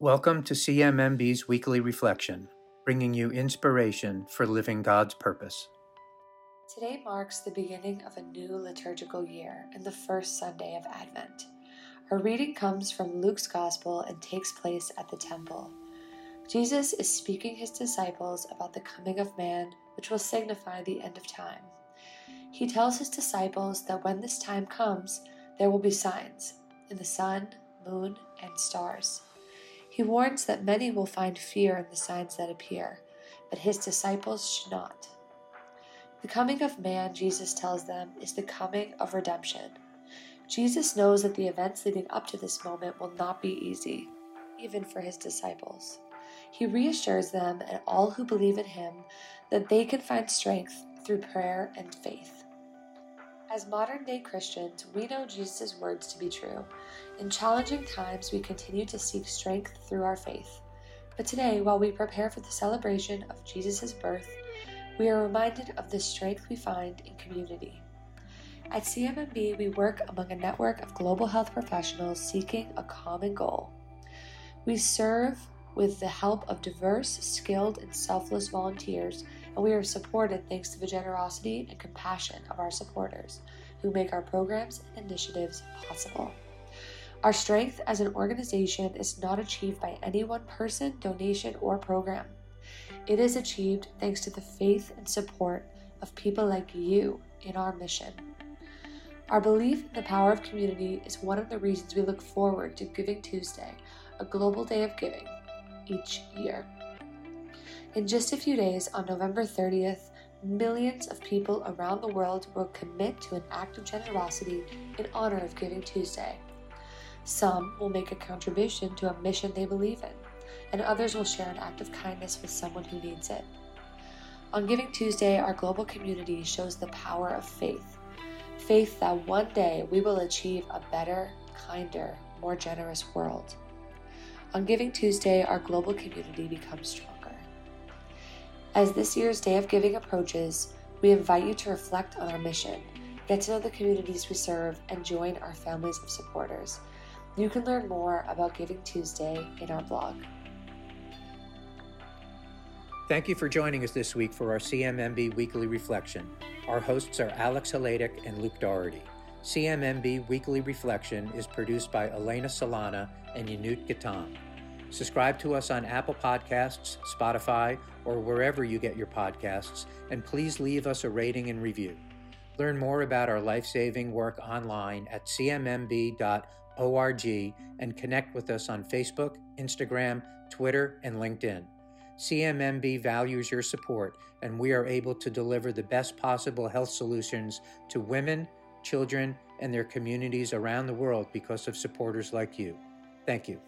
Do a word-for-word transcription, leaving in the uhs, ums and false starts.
Welcome to C M M B's Weekly Reflection, bringing you inspiration for living God's purpose. Today marks the beginning of a new liturgical year and the first Sunday of Advent. Our reading comes from Luke's Gospel and takes place at the temple. Jesus is speaking his disciples about the coming of man, which will signify the end of time. He tells his disciples that when this time comes, there will be signs in the sun, moon, and stars. He warns that many will find fear in the signs that appear, but his disciples should not. The coming of man, Jesus tells them, is the coming of redemption. Jesus knows that the events leading up to this moment will not be easy, even for his disciples. He reassures them and all who believe in him that they can find strength through prayer and faith. As modern-day Christians, we know Jesus' words to be true. In challenging times, we continue to seek strength through our faith. But today, while we prepare for the celebration of Jesus' birth, we are reminded of the strength we find in community. At C M M B, we work among a network of global health professionals seeking a common goal. We serve with the help of diverse, skilled, and selfless volunteers, and we are supported thanks to the generosity and compassion of our supporters, who make our programs and initiatives possible. Our strength as an organization is not achieved by any one person, donation, or program. It is achieved thanks to the faith and support of people like you in our mission. Our belief in the power of community is one of the reasons we look forward to Giving Tuesday, a global day of giving, each year. In just a few days, on November thirtieth, millions of people around the world will commit to an act of generosity in honor of Giving Tuesday. Some will make a contribution to a mission they believe in, and others will share an act of kindness with someone who needs it. On Giving Tuesday, our global community shows the power of faith. Faith that one day we will achieve a better, kinder, more generous world. On Giving Tuesday, our global community becomes stronger. As this year's Day of Giving approaches, we invite you to reflect on our mission, get to know the communities we serve, and join our families of supporters. You can learn more about Giving Tuesday in our blog. Thank you for joining us this week for our C M M B Weekly Reflection. Our hosts are Alex Haladec and Luke Daugherty. C M M B Weekly Reflection is produced by Elena Solana and Yanut Gittam. Subscribe to us on Apple Podcasts, Spotify, or wherever you get your podcasts, and please leave us a rating and review. Learn more about our life-saving work online at c m m b dot org and connect with us on Facebook, Instagram, Twitter, and LinkedIn. C M M B values your support, and we are able to deliver the best possible health solutions to women, children, and their communities around the world because of supporters like you. Thank you.